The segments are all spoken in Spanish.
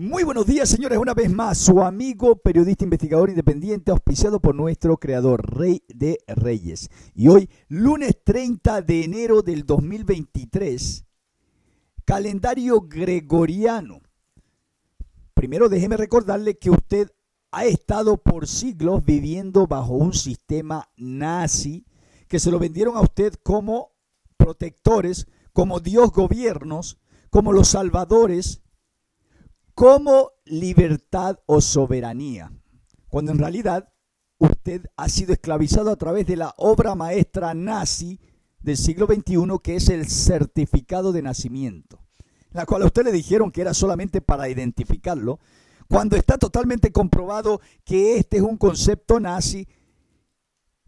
Muy buenos días, señores, una vez más, su amigo periodista investigador independiente auspiciado por nuestro creador, Rey de Reyes. Y hoy, lunes 30 de enero del 2023, calendario gregoriano. Primero déjeme recordarle que usted ha estado por siglos viviendo bajo un sistema nazi que se lo vendieron a usted como protectores, como Dios gobiernos, como los salvadores, como libertad o soberanía, cuando en realidad usted ha sido esclavizado a través de la obra maestra nazi del siglo XXI, que es el certificado de nacimiento, la cual a usted le dijeron que era solamente para identificarlo, cuando está totalmente comprobado que este es un concepto nazi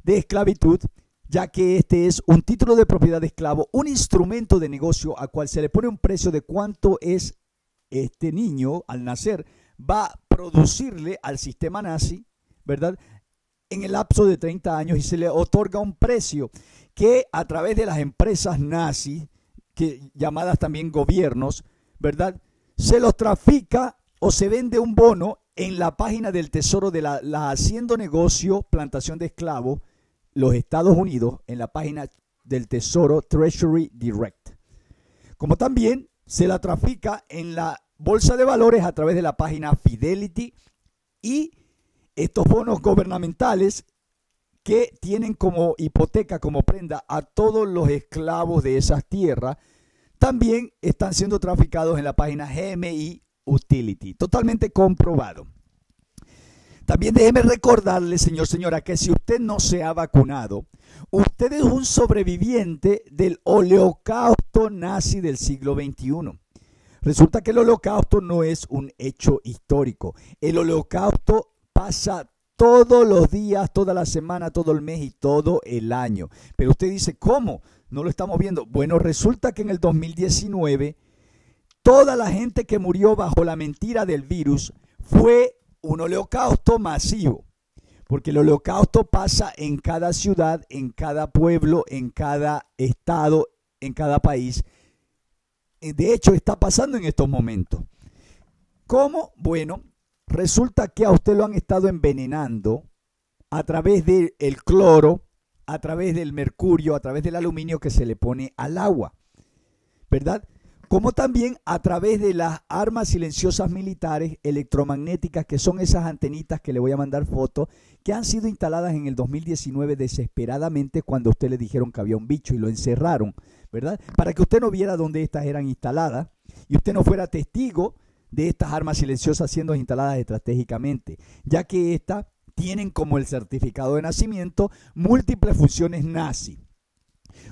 de esclavitud, ya que este es un título de propiedad de esclavo, un instrumento de negocio a cual se le pone un precio de cuánto es. Este niño, al nacer, va a producirle al sistema nazi, ¿verdad?, en el lapso de 30 años y se le otorga un precio que a través de las empresas nazis, llamadas también gobiernos, ¿verdad?, se los trafica o se vende un bono en la página del Tesoro de la Haciendo Negocio Plantación de Esclavos, los Estados Unidos, en la página del Tesoro Treasury Direct. Como también se la trafica en la bolsa de valores a través de la página Fidelity y estos bonos gubernamentales que tienen como hipoteca, como prenda a todos los esclavos de esas tierras, también están siendo traficados en la página GMI Utility, totalmente comprobado. También déjeme recordarle, señor, señora, que si usted no se ha vacunado, usted es un sobreviviente del holocausto nazi del siglo XXI. Resulta que el holocausto no es un hecho histórico. El holocausto pasa todos los días, toda la semana, todo el mes y todo el año. Pero usted dice, ¿cómo? No lo estamos viendo. Bueno, resulta que en el 2019, toda la gente que murió bajo la mentira del virus fue un holocausto masivo, porque el holocausto pasa en cada ciudad, en cada pueblo, en cada estado, en cada país. De hecho, está pasando en estos momentos. ¿Cómo? Bueno, resulta que a usted lo han estado envenenando a través del cloro, a través del mercurio, a través del aluminio que se le pone al agua, ¿verdad?, como también a través de las armas silenciosas militares electromagnéticas, que son esas antenitas que le voy a mandar fotos, que han sido instaladas en el 2019 desesperadamente cuando a usted le dijeron que había un bicho y lo encerraron, ¿verdad?, para que usted no viera dónde estas eran instaladas y usted no fuera testigo de estas armas silenciosas siendo instaladas estratégicamente, ya que estas tienen como el certificado de nacimiento múltiples funciones nazi.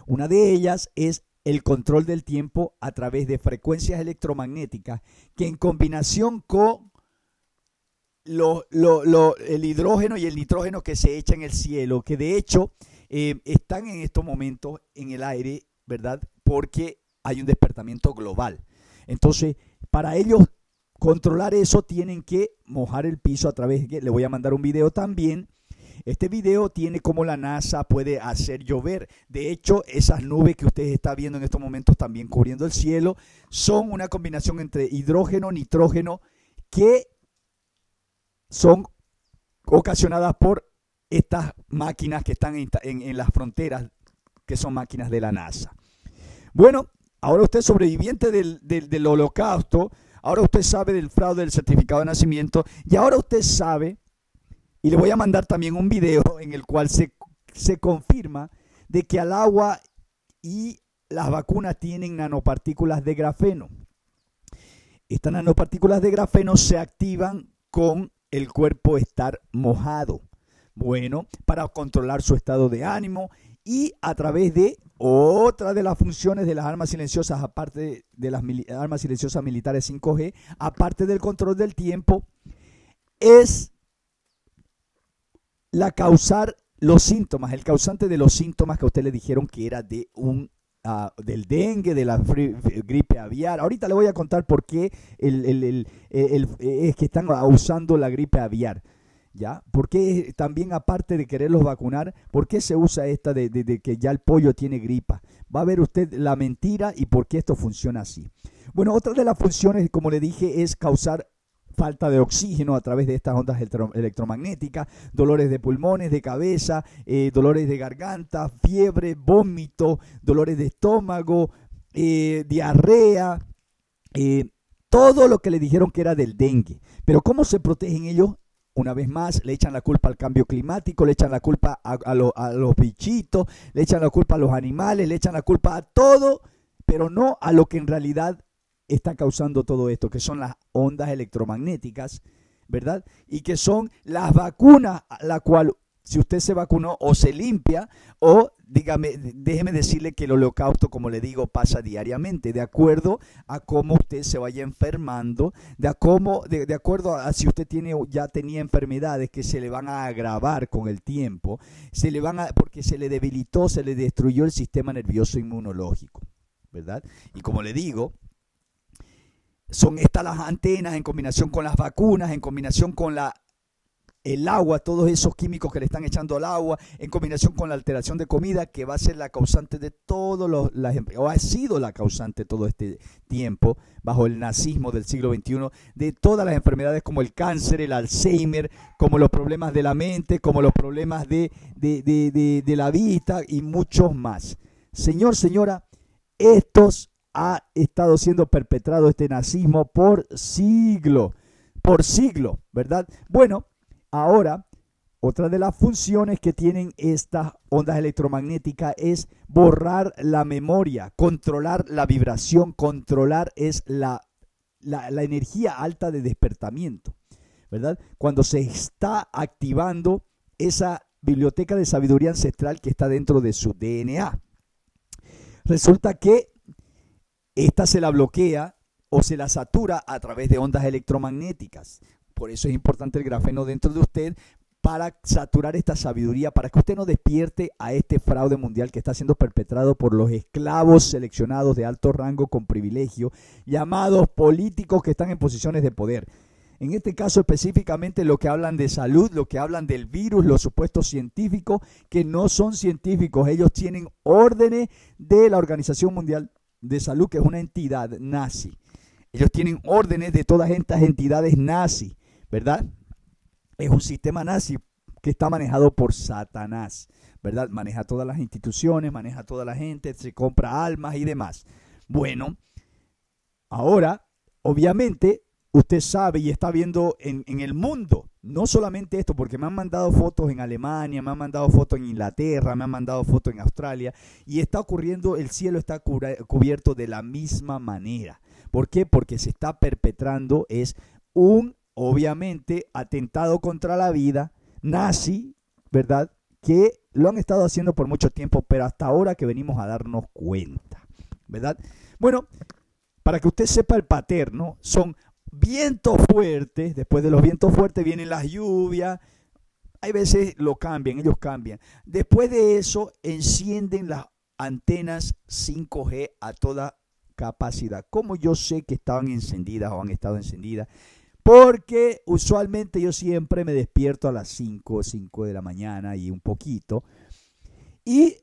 Una de ellas es el control del tiempo a través de frecuencias electromagnéticas que en combinación con el hidrógeno y el nitrógeno que se echa en el cielo, que de hecho están en estos momentos en el aire, ¿verdad?, porque hay un despertamiento global. Entonces, para ellos controlar eso tienen que mojar el piso a través de... Le voy a mandar un video también. Este video tiene cómo la NASA puede hacer llover. De hecho, esas nubes que ustedes están viendo en estos momentos también cubriendo el cielo son una combinación entre hidrógeno, nitrógeno, que son ocasionadas por estas máquinas que están en las fronteras, que son máquinas de la NASA. Bueno, ahora usted es sobreviviente del holocausto, ahora usted sabe del fraude del certificado de nacimiento y ahora usted sabe... Y le voy a mandar también un video en el cual se confirma de que al agua y las vacunas tienen nanopartículas de grafeno. Estas nanopartículas de grafeno se activan con el cuerpo estar mojado. Bueno, para controlar su estado de ánimo y a través de otra de las funciones de las armas silenciosas, aparte de las armas silenciosas militares 5G, aparte del control del tiempo, es... causar los síntomas, el causante de los síntomas que a usted le dijeron que era de del dengue, de la gripe aviar. Ahorita le voy a contar por qué es que están usando la gripe aviar, ¿ya? Porque también aparte de quererlos vacunar, ¿por qué se usa esta de que ya el pollo tiene gripa? Va a ver usted la mentira y por qué esto funciona así. Bueno, otra de las funciones, como le dije, es causar falta de oxígeno a través de estas ondas electromagnéticas, dolores de pulmones, de cabeza, dolores de garganta, fiebre, vómito, dolores de estómago, diarrea, todo lo que le dijeron que era del dengue. Pero ¿cómo se protegen ellos? Una vez más, le echan la culpa al cambio climático, le echan la culpa a los bichitos, le echan la culpa a los animales, le echan la culpa a todo, pero no a lo que en realidad está causando todo esto, que son las ondas electromagnéticas, ¿verdad? Y que son las vacunas, la cual, si usted se vacunó o se limpia, o déjeme decirle que el holocausto, como le digo, pasa diariamente, de acuerdo a cómo usted se vaya enfermando, de acuerdo a si usted ya tenía enfermedades que se le van a agravar con el tiempo, porque se le debilitó, se le destruyó el sistema nervioso inmunológico, ¿verdad? Y como le digo, son estas las antenas en combinación con las vacunas, en combinación con el agua, todos esos químicos que le están echando al agua, en combinación con la alteración de comida, que va a ser la causante de todos o ha sido la causante todo este tiempo, bajo el nazismo del siglo XXI, de todas las enfermedades como el cáncer, el Alzheimer, como los problemas de la mente, como los problemas de la vista y muchos más. Señor, señora, estos ha estado siendo perpetrado este nazismo por siglo, ¿verdad? Bueno, ahora, otra de las funciones que tienen estas ondas electromagnéticas es borrar la memoria, controlar la vibración, controlar es la energía alta de despertamiento, ¿verdad? Cuando se está activando esa biblioteca de sabiduría ancestral que está dentro de su DNA. Resulta que esta se la bloquea o se la satura a través de ondas electromagnéticas. Por eso es importante el grafeno dentro de usted para saturar esta sabiduría, para que usted no despierte a este fraude mundial que está siendo perpetrado por los esclavos seleccionados de alto rango con privilegio, llamados políticos que están en posiciones de poder. En este caso específicamente lo que hablan de salud, lo que hablan del virus, los supuestos científicos que no son científicos, ellos tienen órdenes de la Organización Mundial de Salud, que es una entidad nazi. Ellos tienen órdenes de todas estas entidades nazi, ¿verdad? Es un sistema nazi que está manejado por Satanás, ¿verdad? Maneja todas las instituciones, maneja toda la gente, se compra almas y demás. Bueno, ahora, obviamente, usted sabe y está viendo en el mundo, no solamente esto, porque me han mandado fotos en Alemania, me han mandado fotos en Inglaterra, me han mandado fotos en Australia, y está ocurriendo, el cielo está cubierto de la misma manera. ¿Por qué? Porque se está perpetrando, es un, obviamente, atentado contra la vida nazi, ¿verdad? Que lo han estado haciendo por mucho tiempo, pero hasta ahora que venimos a darnos cuenta, ¿verdad? Bueno, para que usted sepa el paterno, son vientos fuertes, después de los vientos fuertes vienen las lluvias, hay veces lo cambian, ellos cambian. Después de eso, encienden las antenas 5G a toda capacidad. ¿Cómo yo sé que estaban encendidas o han estado encendidas? Porque usualmente yo siempre me despierto a las 5 de la mañana y un poquito. Y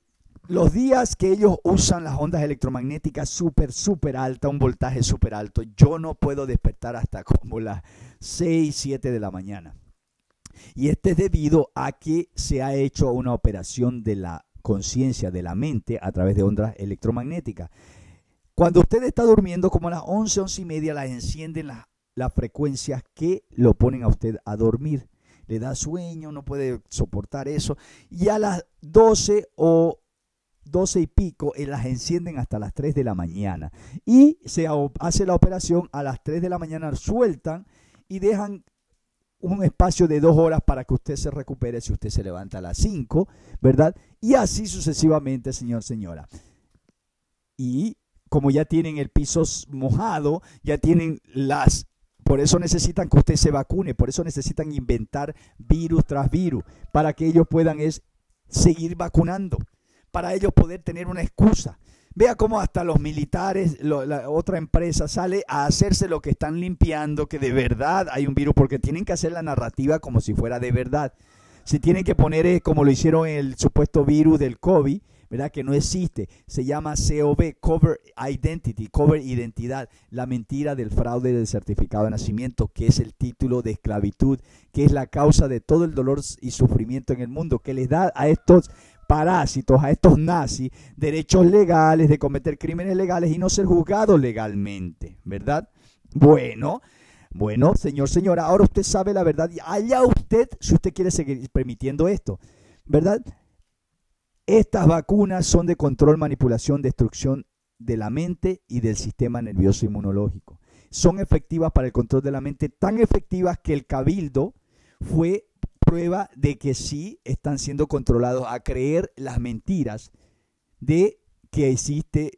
los días que ellos usan las ondas electromagnéticas súper alta, un voltaje súper alto, yo no puedo despertar hasta como las 6, 7 de la mañana. Y este es debido a que se ha hecho una operación de la conciencia, de la mente, a través de ondas electromagnéticas. Cuando usted está durmiendo, como a las 11, 11 y media, las encienden las frecuencias que lo ponen a usted a dormir. Le da sueño, no puede soportar eso. Y a las 12 o 12 y pico, las encienden hasta las 3 de la mañana. Y se hace la operación a las 3 de la mañana, sueltan y dejan un espacio de 2 horas para que usted se recupere si usted se levanta a las 5, ¿verdad? Y así sucesivamente, señor, señora. Y como ya tienen el piso mojado, ya tienen por eso necesitan que usted se vacune, por eso necesitan inventar virus tras virus, para que ellos puedan seguir vacunando, para ellos poder tener una excusa. Vea cómo hasta los militares, la otra empresa sale a hacerse lo que están limpiando, que de verdad hay un virus, porque tienen que hacer la narrativa como si fuera de verdad. Si tienen que poner, como lo hicieron el supuesto virus del COVID, ¿verdad? Que no existe. Se llama COV, Cover Identity, Cover Identidad, la mentira del fraude del certificado de nacimiento, que es el título de esclavitud, que es la causa de todo el dolor y sufrimiento en el mundo, que les da a estos parásitos, a estos nazis, derechos legales de cometer crímenes legales y no ser juzgados legalmente, ¿verdad? Bueno, señor, señora, ahora usted sabe la verdad y allá usted, si usted quiere seguir permitiendo esto, ¿verdad? Estas vacunas son de control, manipulación, destrucción de la mente y del sistema nervioso inmunológico. Son efectivas para el control de la mente, tan efectivas que el cabildo fue prueba de que sí están siendo controlados a creer las mentiras de que existe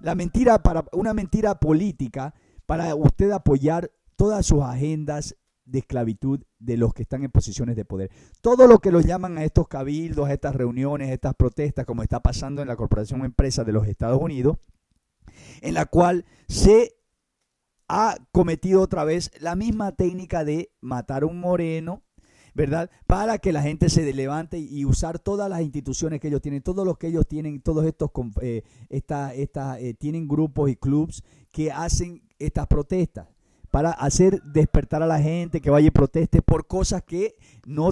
la mentira, para una mentira política, para usted apoyar todas sus agendas de esclavitud de los que están en posiciones de poder. Todo lo que los llaman a estos cabildos, a estas reuniones, a estas protestas, como está pasando en la Corporación Empresa de los Estados Unidos, en la cual se ha cometido otra vez la misma técnica de matar a un moreno, ¿verdad? Para que la gente se levante y usar todas las instituciones que ellos tienen, todos los que ellos tienen, todos estos tienen grupos y clubs que hacen estas protestas, para hacer despertar a la gente que vaya y proteste por cosas que no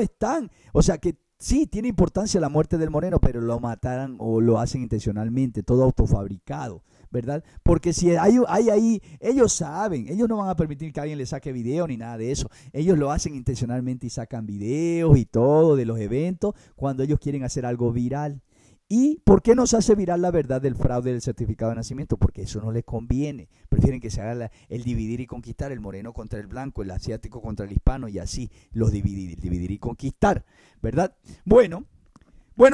están, o sea que sí tiene importancia la muerte del moreno, pero lo mataran o lo hacen intencionalmente, todo autofabricado, ¿verdad? Porque si hay ahí, ellos saben, ellos no van a permitir que alguien le saque video ni nada de eso, ellos lo hacen intencionalmente y sacan videos y todo de los eventos cuando ellos quieren hacer algo viral. ¿Y por qué nos hace viral la verdad del fraude del certificado de nacimiento? Porque eso no les conviene. Prefieren que se haga el dividir y conquistar, el moreno contra el blanco, el asiático contra el hispano y así, los dividir y conquistar, ¿verdad? Bueno,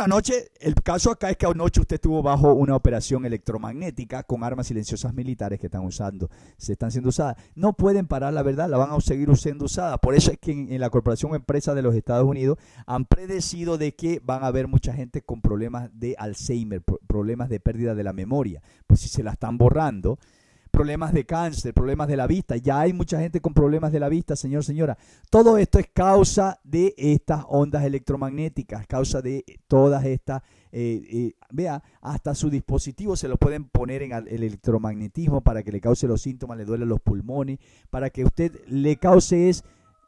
anoche, el caso acá es que anoche usted estuvo bajo una operación electromagnética con armas silenciosas militares que están usando, se están siendo usadas. No pueden parar la verdad, la van a seguir siendo usada. Por eso es que en la Corporación Empresa de los Estados Unidos han predecido de que van a haber mucha gente con problemas de Alzheimer, problemas de pérdida de la memoria, pues si se la están borrando, problemas de cáncer, problemas de la vista. Ya hay mucha gente con problemas de la vista, señor, señora. Todo esto es causa de estas ondas electromagnéticas, causa de todas estas, vea, hasta su dispositivo se lo pueden poner en el electromagnetismo para que le cause los síntomas, le duelen los pulmones, para que usted le cause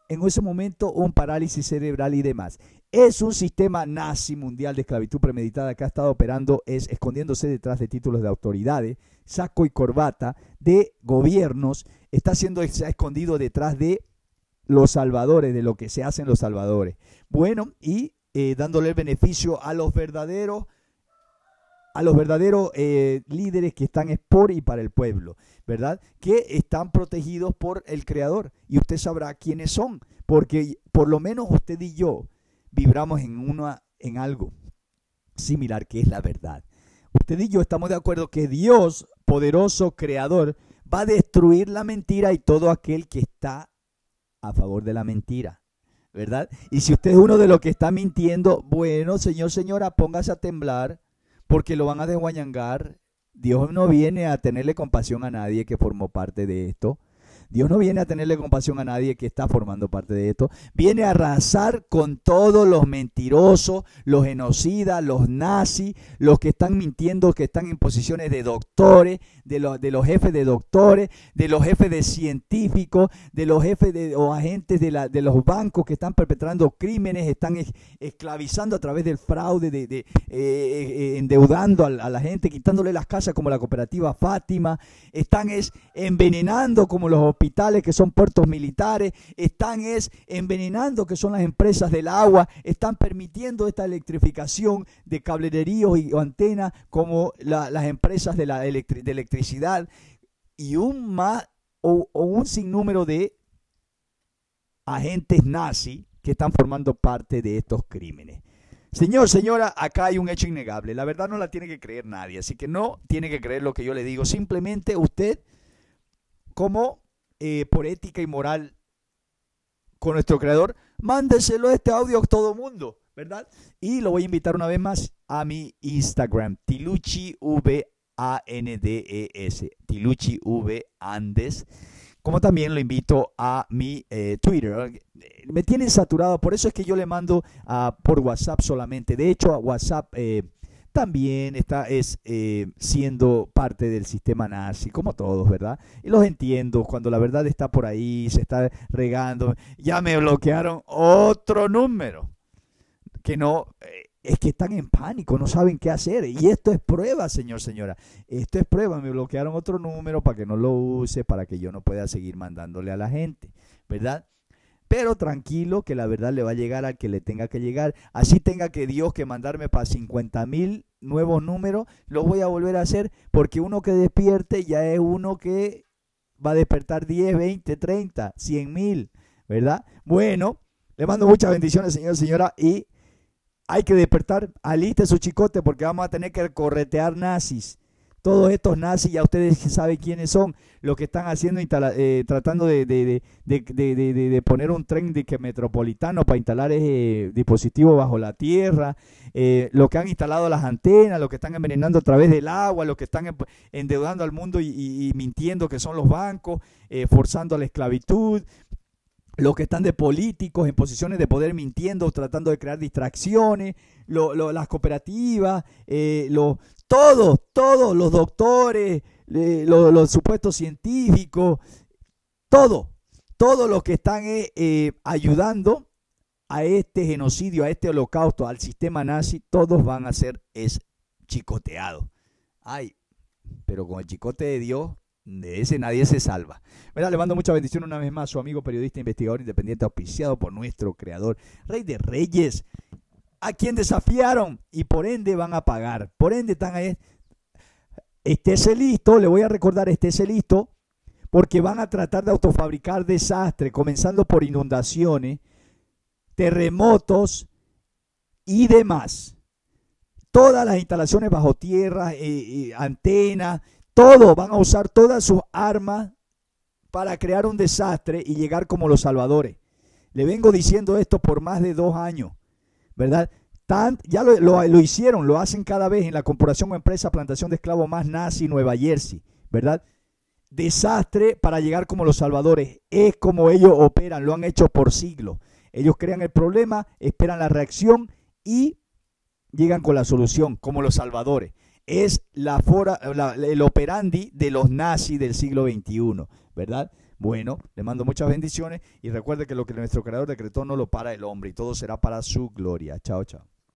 en ese momento un parálisis cerebral y demás. Es un sistema nazi mundial de esclavitud premeditada que ha estado operando, escondiéndose detrás de títulos de autoridades, saco y corbata de gobiernos, se ha escondido detrás de los salvadores, de lo que se hacen los salvadores. Bueno, y dándole el beneficio a los verdaderos líderes que están es por y para el pueblo, ¿verdad? Que están protegidos por el Creador. Y usted sabrá quiénes son, porque por lo menos usted y yo vibramos en algo similar, que es la verdad. Usted y yo estamos de acuerdo que Dios, poderoso creador, va a destruir la mentira y todo aquel que está a favor de la mentira, ¿verdad? Y si usted es uno de los que está mintiendo, bueno, señor, señora, póngase a temblar porque lo van a desguañangar. Dios no viene a tenerle compasión a nadie que formó parte de esto. Dios no viene a tenerle compasión a nadie que está formando parte de esto. Viene a arrasar con todos los mentirosos, los genocidas, los nazis, los que están mintiendo, que están en posiciones de doctores, de los jefes de doctores, de los jefes de científicos, de los jefes o agentes de los bancos que están perpetrando crímenes, están esclavizando a través del fraude, endeudando a la gente, quitándole las casas como la cooperativa Fátima, están envenenando como los hospitales que son puertos militares, están envenenando que son las empresas del agua, están permitiendo esta electrificación de cableríos y antenas como las empresas de electricidad y un sinnúmero de agentes nazis que están formando parte de estos crímenes. Señor, señora, acá hay un hecho innegable, la verdad no la tiene que creer nadie, así que no tiene que creer lo que yo le digo, simplemente usted, como por ética y moral con nuestro creador, mándeselo este audio a todo mundo, ¿verdad? Y lo voy a invitar una vez más a mi Instagram, Tiluchi V Andes, como también lo invito a mi Twitter. Me tienen saturado, por eso es que yo le mando por WhatsApp solamente. De hecho, WhatsApp también está siendo parte del sistema nazi, como todos, ¿verdad? Y los entiendo, cuando la verdad está por ahí, se está regando. Ya me bloquearon otro número, que no... Es que están en pánico, no saben qué hacer. Y esto es prueba, señor, señora. Esto es prueba. Me bloquearon otro número para que no lo use, para que yo no pueda seguir mandándole a la gente, ¿verdad? Pero tranquilo, que la verdad le va a llegar al que le tenga que llegar. Así tenga que Dios que mandarme para 50,000 nuevos números, lo voy a volver a hacer, porque uno que despierte ya es uno que va a despertar 10, 20, 30, 100,000, ¿verdad? Bueno, le mando muchas bendiciones, señor, señora, y... hay que despertar, aliste su chicote, porque vamos a tener que corretear nazis. Todos estos nazis, ya ustedes saben quiénes son, los que están haciendo, tratando de poner un tren metropolitano para instalar dispositivos bajo la tierra, los que han instalado las antenas, los que están envenenando a través del agua, los que están endeudando al mundo y mintiendo que son los bancos, forzando a la esclavitud. Los que están de políticos en posiciones de poder mintiendo, tratando de crear distracciones, las cooperativas, todos los doctores, los supuestos científicos, todos los que están ayudando a este genocidio, a este holocausto, al sistema nazi, todos van a ser chicoteados. Ay, pero con el chicote de Dios, de ese nadie se salva. Mira, le mando mucha bendición una vez más a su amigo periodista investigador independiente, auspiciado por nuestro creador, Rey de Reyes, a quien desafiaron y por ende van a pagar. Por ende están ahí. Estése listo, le voy a recordar, estése listo, porque van a tratar de autofabricar desastres, comenzando por inundaciones, terremotos y demás. Todas las instalaciones bajo tierra, antenas, todos van a usar todas sus armas para crear un desastre y llegar como los salvadores. Le vengo diciendo esto por más de 2 años, ¿verdad? Ya lo hicieron, lo hacen cada vez en la corporación o empresa plantación de esclavos más nazi Nueva Jersey, ¿verdad? Desastre para llegar como los salvadores. Es como ellos operan, lo han hecho por siglos. Ellos crean el problema, esperan la reacción y llegan con la solución, como los salvadores. Es el operandi de los nazis del siglo XXI, ¿verdad? Bueno, le mando muchas bendiciones y recuerde que lo que nuestro creador decretó no lo para el hombre, y todo será para su gloria. Chao, chao.